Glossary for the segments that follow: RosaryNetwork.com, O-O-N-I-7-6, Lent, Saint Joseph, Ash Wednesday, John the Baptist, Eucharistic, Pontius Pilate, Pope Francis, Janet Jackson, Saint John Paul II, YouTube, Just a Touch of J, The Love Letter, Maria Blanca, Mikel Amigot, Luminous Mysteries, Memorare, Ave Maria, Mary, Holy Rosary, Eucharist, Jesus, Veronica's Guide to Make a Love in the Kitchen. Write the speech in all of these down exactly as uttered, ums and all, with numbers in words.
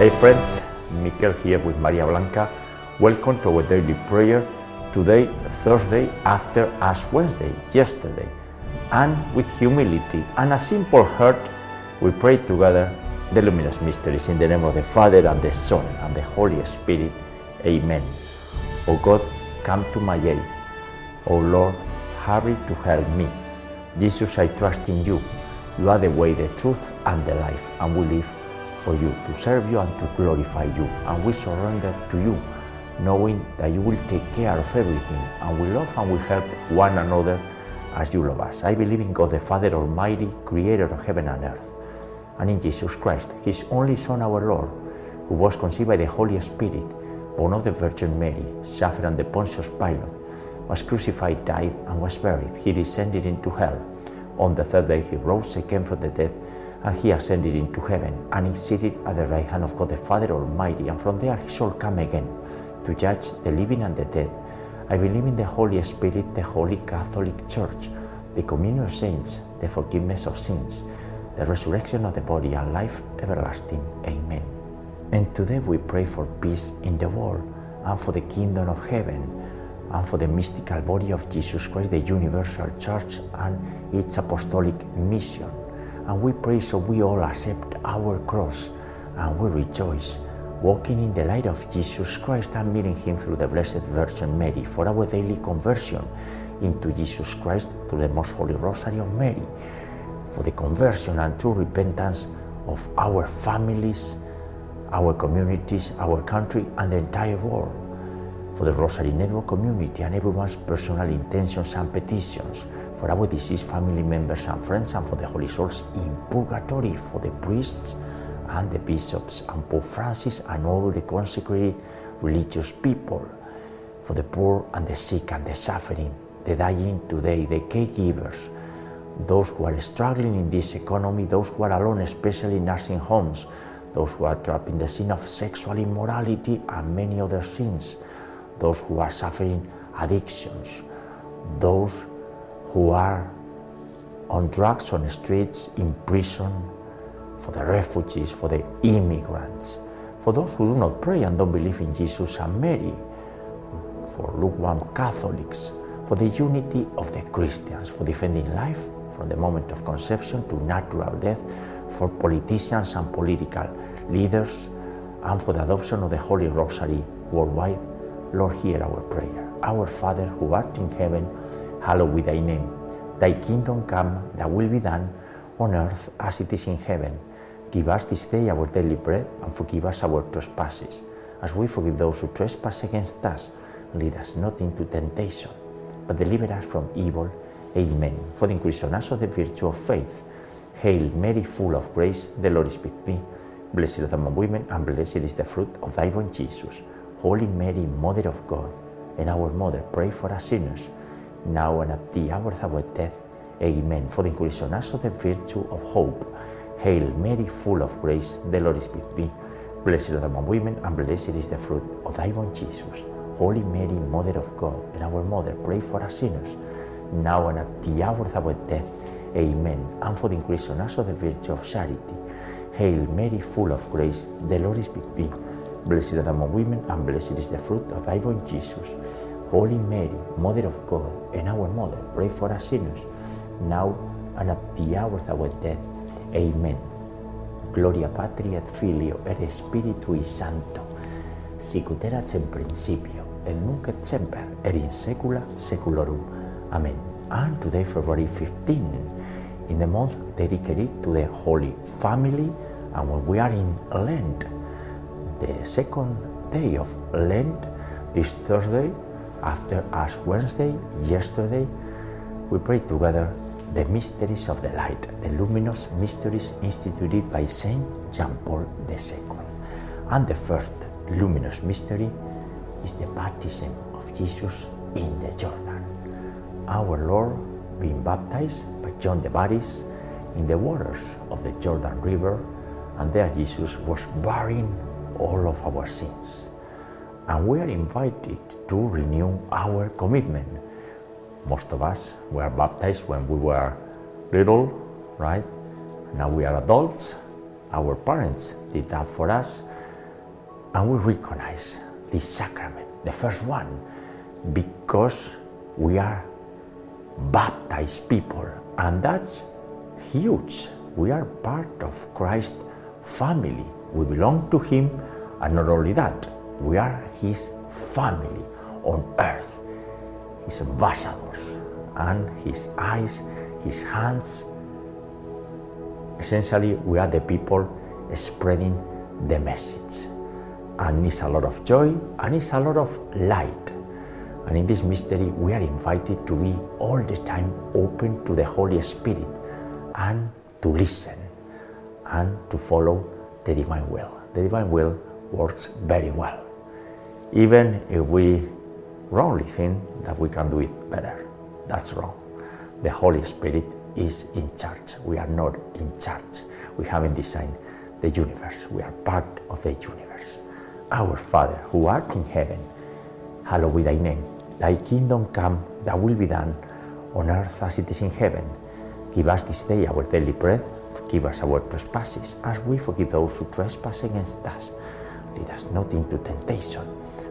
Hey friends, Mikel here with Maria Blanca. Welcome to our daily prayer. Today, Thursday, after Ash Wednesday, yesterday. And with humility and a simple heart, we pray together the Luminous Mysteries in the name of the Father, and the Son, and the Holy Spirit. Amen. O God, come to my aid. O Lord, hurry to help me. Jesus, I trust in you. You are the way, the truth, and the life, and we live for you, to serve you and to glorify you, and we surrender to you, knowing that you will take care of everything, and we love and we help one another as you love us. I believe in God the Father Almighty, creator of heaven and earth, and in Jesus Christ, his only Son, our Lord, who was conceived by the Holy Spirit, born of the Virgin Mary, suffered under Pontius Pilate, was crucified, died, and was buried. He descended into hell. On the third day he rose again from the dead, and he ascended into heaven, and is seated at the right hand of God the Father Almighty, and from there he shall come again to judge the living and the dead. I believe in the Holy Spirit, the Holy Catholic Church, the communion of saints, the forgiveness of sins, the resurrection of the body, and life everlasting. Amen. And today we pray for peace in the world, and for the kingdom of heaven, and for the mystical body of Jesus Christ, the universal Church, and its apostolic mission. And we pray so we all accept our cross and we rejoice, walking in the light of Jesus Christ and meeting him through the Blessed Virgin Mary, for our daily conversion into Jesus Christ through the Most Holy Rosary of Mary, for the conversion and true repentance of our families, our communities, our country, and the entire world, for the Rosary Network community and everyone's personal intentions and petitions, for our deceased family members and friends, and for the holy souls in purgatory, for the priests and the bishops and Pope Francis and all the consecrated religious people, for the poor and the sick and the suffering, the dying today, the caregivers, those who are struggling in this economy, those who are alone, especially in nursing homes, those who are trapped in the sin of sexual immorality and many other sins, those who are suffering addictions, those who are on drugs, on the streets, in prison, for the refugees, for the immigrants, for those who do not pray and don't believe in Jesus and Mary, for lukewarm Catholics, for the unity of the Christians, for defending life from the moment of conception to natural death, for politicians and political leaders, and for the adoption of the Holy Rosary worldwide. Lord, hear our prayer. Our Father, who art in heaven, hallowed be thy name. Thy kingdom come, thy will be done, on earth as it is in heaven. Give us this day our daily bread, and forgive us our trespasses, as we forgive those who trespass against us. Lead us not into temptation, but deliver us from evil. Amen. For the increase on us of the virtue of faith. Hail Mary, full of grace, the Lord is with thee. Blessed are thou among women, and blessed is the fruit of thy womb, Jesus. Holy Mary, Mother of God, and our Mother, pray for us sinners, now and at the hour of our death. Amen. For the increase on us of the virtue of hope. Hail Mary, full of grace, the Lord is with thee. Blessed are thou among women, and blessed is the fruit of thy womb, Jesus. Holy Mary, Mother of God, and our Mother, pray for us sinners, now and at the hour of our death. Amen. And for the increase on us of the virtue of charity. Hail Mary, full of grace, the Lord is with thee. Blessed are thou among women, and blessed is the fruit of thy womb, Jesus. Holy Mary, Mother of God, and our Mother, pray for us sinners, now and at the hour of our death. Amen. Gloria Patri et Filio et Spiritui Sancto, sic ut erat in principio, et nunc et semper, et in saecula saeculorum. Amen. And today, February fifteenth, in the month dedicated to the Holy Family, and when we are in Lent, the second day of Lent, this Thursday, after Ash Wednesday, yesterday, we prayed together the mysteries of the light, the luminous mysteries instituted by Saint John Paul the Second. And the first luminous mystery is the baptism of Jesus in the Jordan. Our Lord being baptized by John the Baptist in the waters of the Jordan River, and there Jesus was bearing all of our sins. And we are invited to renew our commitment. Most of us were baptized when we were little, right? Now we are adults. Our parents did that for us. and we recognize this sacrament, the first one, because we are baptized people, and that's huge. We are part of Christ's family. We belong to him, and not only that, we are his family on earth, his ambassadors, and his eyes, his hands. Essentially, we are the people spreading the message. And it's a lot of joy, and it's a lot of light. And in this mystery, we are invited to be all the time open to the Holy Spirit, and to listen, and to follow the divine will. The divine will works very well, even if we wrongly think that we can do it better. That's wrong. The Holy Spirit is in charge. We are not in charge. We haven't designed the universe. We are part of the universe. Our Father, who art in heaven, hallowed be thy name. Thy kingdom come, thy will be done, on earth as it is in heaven. Give us this day our daily bread. Forgive us our trespasses, as we forgive those who trespass against us. Lead us not into temptation,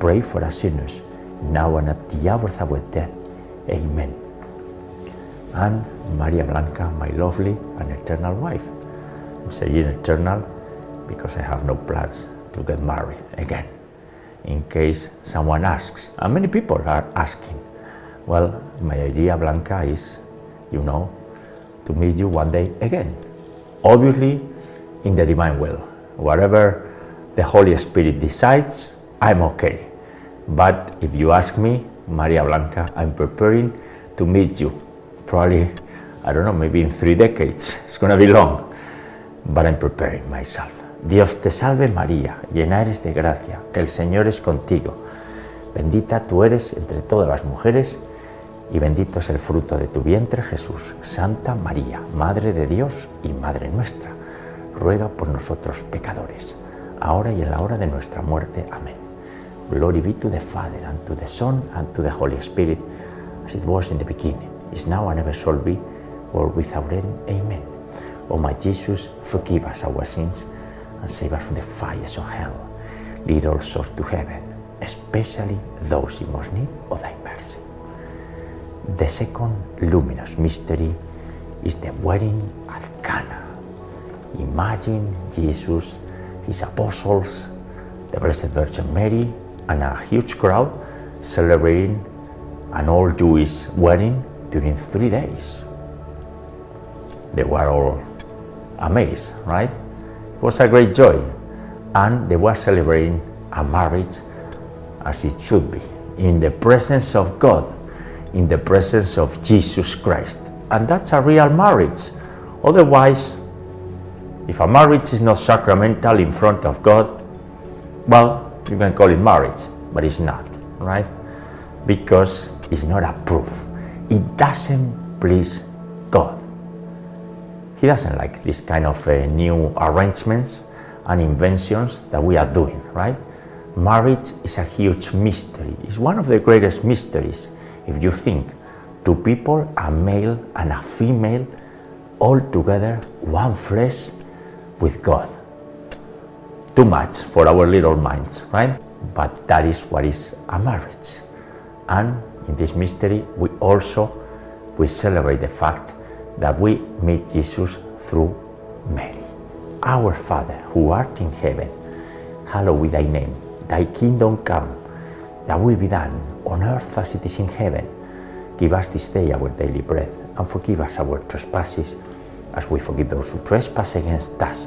pray for us sinners, now and at the hour of our death. Amen. And Maria Blanca, my lovely and eternal wife. I'm saying eternal because I have no plans to get married again. In case someone asks, and many people are asking, well, my idea, Blanca, is, you know, to meet you one day again. Obviously, in the divine will. Whatever the Holy Spirit decides, I'm okay. But if you ask me, Maria Blanca, I'm preparing to meet you. Probably, I don't know, maybe in three decades. It's gonna be long, but I'm preparing myself. Dios te salve María, llena eres de gracia, que el Señor es contigo. Bendita tú eres entre todas las mujeres, y bendito es el fruto de tu vientre, Jesús. Santa María, Madre de Dios y Madre nuestra, ruega por nosotros pecadores, ahora y en la hora de nuestra muerte. Amén. Glory be to the Father, and to the Son, and to the Holy Spirit, as it was in the beginning, is now, and ever shall be, world without end. Amen. O my Jesus, forgive us our sins, and save us from the fires of hell. Lead all souls to heaven, especially those in most need of thy mercy. The second luminous mystery is the wedding at Cana. Imagine Jesus, his apostles, the Blessed Virgin Mary, and a huge crowd celebrating an old Jewish wedding during three days. They were all amazed, right? It was a great joy, and they were celebrating a marriage as it should be, in the presence of God, in the presence of Jesus Christ. And that's a real marriage. Otherwise, if a marriage is not sacramental in front of God, well, you can call it marriage, but it's not, right? Because it's not a proof. It doesn't please God. He doesn't like this kind of uh, new arrangements and inventions that we are doing, right? Marriage is a huge mystery. It's one of the greatest mysteries. If you think, two people, a male and a female, all together, one flesh with God. Too much for our little minds, right? But that is what is a marriage. And in this mystery, we also we celebrate the fact that we meet Jesus through Mary. Our Father, who art in heaven, hallowed be thy name. Thy kingdom come, thy will be done, on earth as it is in heaven. Give us this day our daily bread, and forgive us our trespasses, as we forgive those who trespass against us.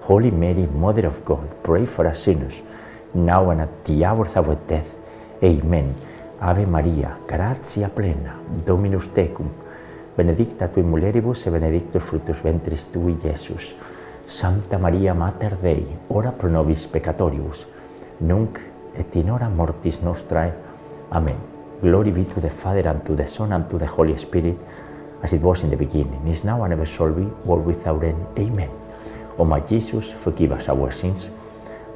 Holy Mary, Mother of God, pray for us sinners, now and at the hour of our death. Amen. Ave Maria, gratia plena, Dominus tecum, benedicta tui mulieribus e benedictus fructus ventris tui, Jesus. Santa Maria, Mater Dei, ora pro nobis peccatoribus, nunc et in hora mortis nostrae. Amen. Glory be to the Father, and to the Son, and to the Holy Spirit, as it was in the beginning, is now, and ever shall be, world without end. Amen. O my Jesus, forgive us our sins,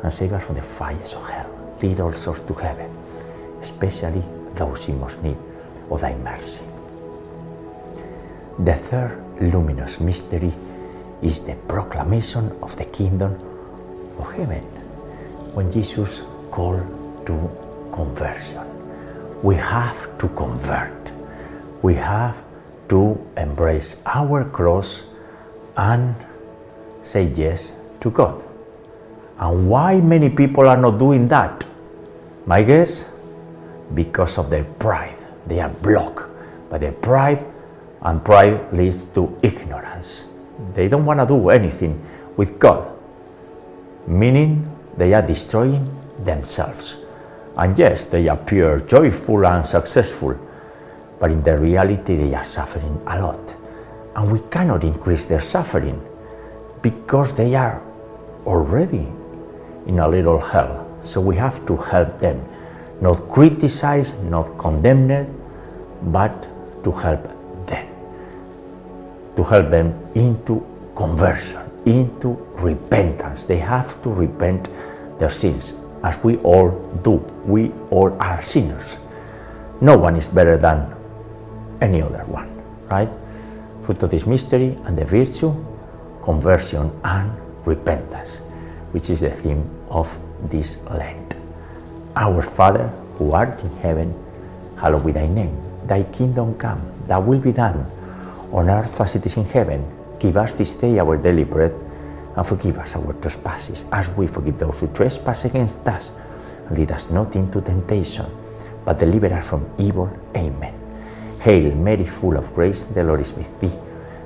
and save us from the fires of hell. Lead all souls to heaven, especially those in most need of thy mercy. The third luminous mystery is the proclamation of the kingdom of heaven. When Jesus called to conversion, we have to convert. We have to embrace our cross and say yes to God. And why many people are not doing that? My guess? Because of their pride. They are blocked by their pride, and pride leads to ignorance. They don't want to do anything with God, meaning they are destroying themselves. And yes, they appear joyful and successful, but in the reality they are suffering a lot. And we cannot increase their suffering, because they are already in a little hell. So we have to help them. Not criticize, not condemn them, but to help them. To help them into conversion, into repentance. They have to repent their sins, as we all do. We all are sinners. No one is better than any other one, right? Fruit of this mystery and the virtue, conversion and repentance, which is the theme of this Lent. Our Father, who art in heaven, hallowed be thy name. Thy kingdom come, thy will be done, on earth as it is in heaven. Give us this day our daily bread, and forgive us our trespasses, as we forgive those who trespass against us. And lead us not into temptation, but deliver us from evil. Amen. Hail Mary, full of grace, the Lord is with thee.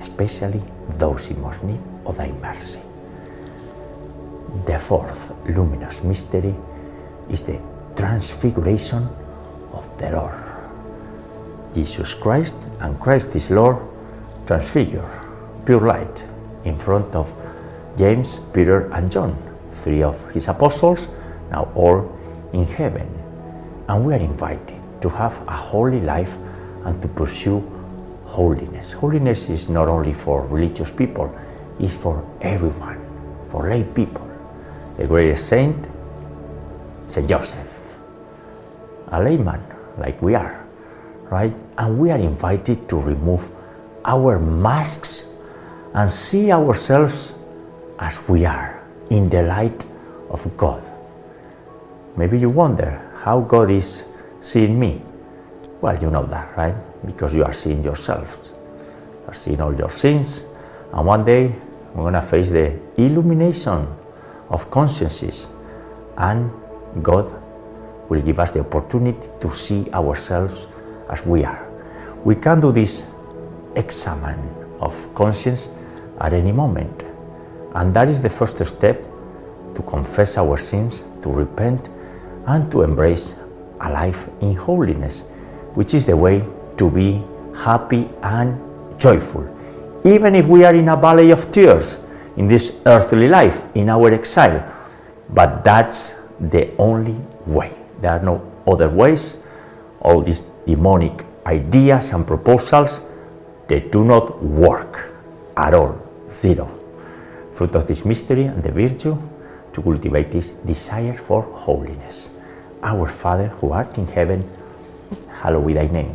especially those in most need of thy mercy. The fourth luminous mystery is the transfiguration of the Lord. Jesus Christ and Christ is Lord, transfigured, pure light, in front of James, Peter and John, three of his apostles, now all in heaven. And we are invited to have a holy life and to pursue holiness. Holiness is not only for religious people, it's for everyone, for lay people. The greatest saint, Saint Joseph, a layman like we are, right? And we are invited to remove our masks and see ourselves as we are, in the light of God. Maybe you wonder how God is seeing me. Well, you know that, right? Because you are seeing yourself. You are seeing all your sins. And one day, we're going to face the illumination of consciences. And God will give us the opportunity to see ourselves as we are. We can do this examen of conscience at any moment. And that is the first step to confess our sins, to repent, and to embrace a life in holiness, which is the way to be happy and joyful. Even if we are in a valley of tears, in this earthly life, in our exile, but that's the only way. There are no other ways. All these demonic ideas and proposals, they do not work at all, zero. Fruit of this mystery and the virtue to cultivate this desire for holiness. Our Father, who art in heaven, hallowed be thy name.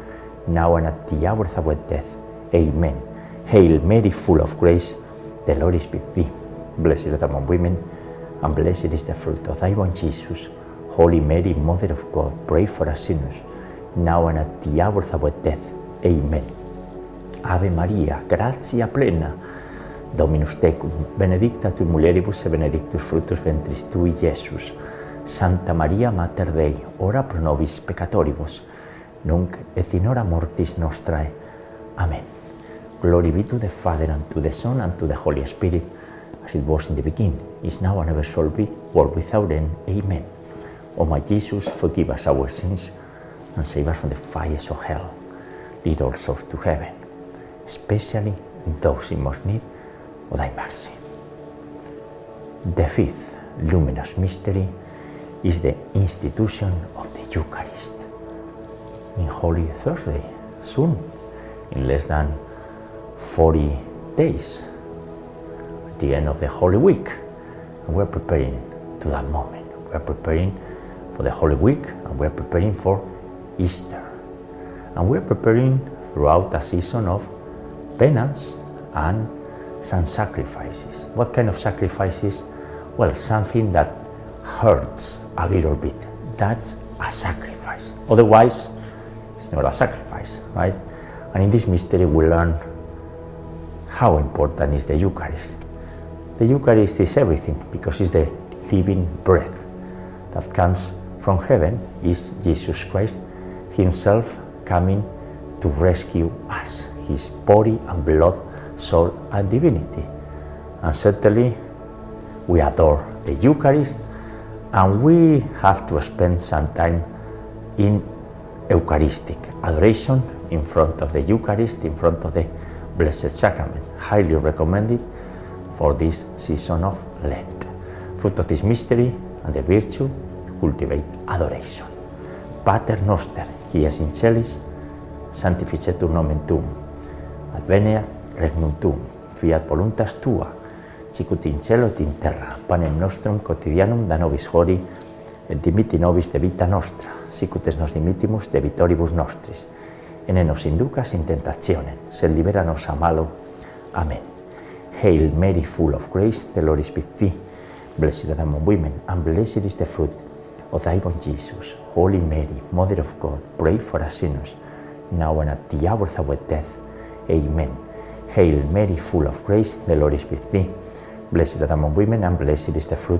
now and at the hour of our death. Amen. Hail Mary, full of grace, the Lord is with thee. Blessed art among women, and blessed is the fruit of thy womb, Jesus. Holy Mary, Mother of God, pray for us sinners, now and at the hour of our death. Amen. Ave Maria, gratia plena, Dominus tecum, benedicta tu in mulieribus e benedictus fructus ventris tui, Iesus. Santa Maria, Mater Dei, ora pro nobis peccatoribus, nunc et in hora mortis nostrae. Amen. Glory be to the Father, and to the Son, and to the Holy Spirit, as it was in the beginning, is now, and ever shall be, world without end. Amen. O my Jesus, forgive us our sins, and save us from the fires of hell. Lead all souls to heaven, especially those in most need of thy mercy. The fifth luminous mystery is the institution of the Eucharist. In Holy Thursday, soon, in less than forty days, at the end of the Holy Week, and we're preparing to that moment. We're preparing for the Holy Week, and we're preparing for Easter, and we're preparing throughout a season of penance and some sacrifices. What kind of sacrifices? Well, something that hurts a little bit. That's a sacrifice. Otherwise, it's not a sacrifice, right? And in this mystery, we learn how important is the Eucharist. The Eucharist is everything, because it's the living bread that comes from heaven, is Jesus Christ himself coming to rescue us, his body and blood, soul and divinity. And certainly we adore the Eucharist, and we have to spend some time in Eucharistic adoration, in front of the Eucharist, in front of the Blessed Sacrament. Highly recommended for this season of Lent. Fruit of this mystery and the virtue to cultivate adoration. Pater noster, qui es in celis, sanctificetur nomen tuum, adveniat regnum tuum, fiat voluntas tua, sicut in cielo et in terra, panem nostrum quotidianum da nobis hodie, et dimitti nobis debita nostra, sicut es nos dimittimus debitoribus nostris, et ne nos inducas in tentationem, sed libera nos a malo. Amen. Hail Mary, full of grace, the Lord is with thee. Blessed art among women, and blessed is the fruit of thy womb, Jesus. Holy Mary, Mother of God, pray for us sinners, now and at the hour of our death. Amen. Hail Mary, full of grace, the Lord is with thee. Blessed art among women, and blessed is the fruit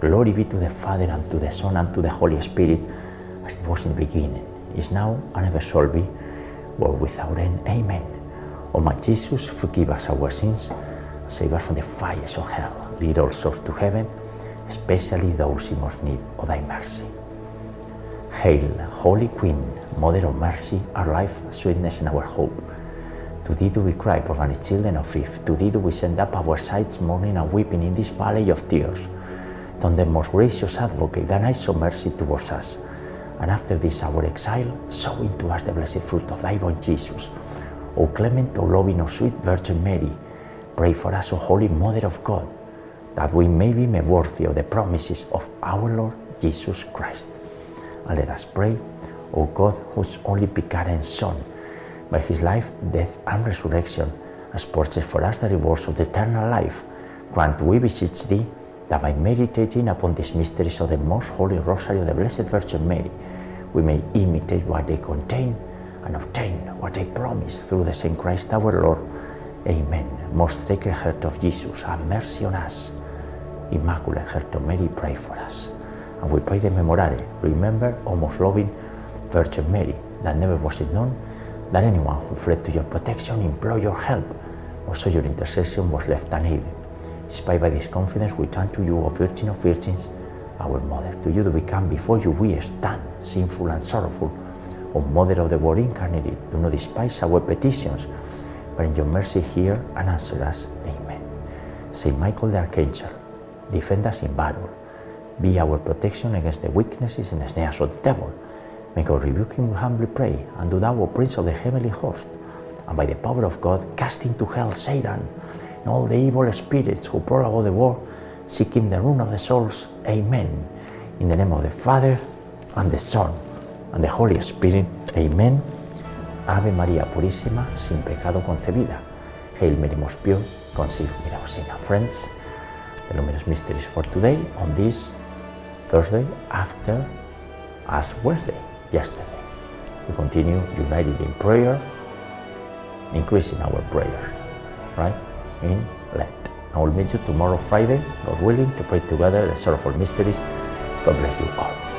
Glory be to the Father, and to the Son, and to the Holy Spirit, as it was in the beginning, is now, and ever shall be, world without end. Amen. O my Jesus, forgive us our sins, save us from the fires of hell, lead all souls to heaven, especially those in most need of thy mercy. Hail, Holy Queen, Mother of Mercy, our life, sweetness, and our hope. To thee do we cry, poor banished children of Eve. To thee do we send up our sighs, mourning and weeping in this valley of tears. Turn then, most gracious Advocate, thine eyes of mercy towards us, and after this our exile, sow into us the blessed fruit of thy womb, Jesus. O clement, O loving, O sweet Virgin Mary, pray for us, O Holy Mother of God, that we may be made worthy of the promises of our Lord Jesus Christ. And let us pray. O God, whose only begotten Son, by his life, death, and resurrection, has purchased for us the rewards of the eternal life, grant, we beseech thee, that by meditating upon these mysteries of the most holy Rosary of the Blessed Virgin Mary, we may imitate what they contain and obtain what they promise, through the same Christ our Lord. Amen. Most Sacred Heart of Jesus, have mercy on us. Immaculate Heart of Mary, pray for us. And we pray the Memorare, remember, O most loving Virgin Mary, that never was it known that anyone who fled to your protection, implored your help, or saw your intercession, was left unaided. Inspired by this confidence, we turn to you, O Virgin of Virgins, our Mother. To you do we come, before you we stand, sinful and sorrowful. O Mother of the Word incarnated, do not despise our petitions, but in your mercy hear and answer us. Amen. Saint Michael the Archangel, defend us in battle. Be our protection against the weaknesses and snares of the devil. May God rebuke him, we humbly pray, and do thou, O Prince of the heavenly host, and by the power of God, cast into hell Satan and all the evil spirits who prowl about the world, seeking the ruin of the souls. Amen. In the name of the Father, and the Son, and the Holy Spirit. Amen. Ave Maria Purísima, sin pecado concebida. Hail Mary, most pure, conceived without sin. And friends, the Luminous Mysteries for today, on this Thursday after Ash Wednesday, yesterday. We continue united in prayer, increasing our prayers, right, in Lent. I will meet you tomorrow, Friday, God willing, to pray together the sorrowful mysteries. God bless you all.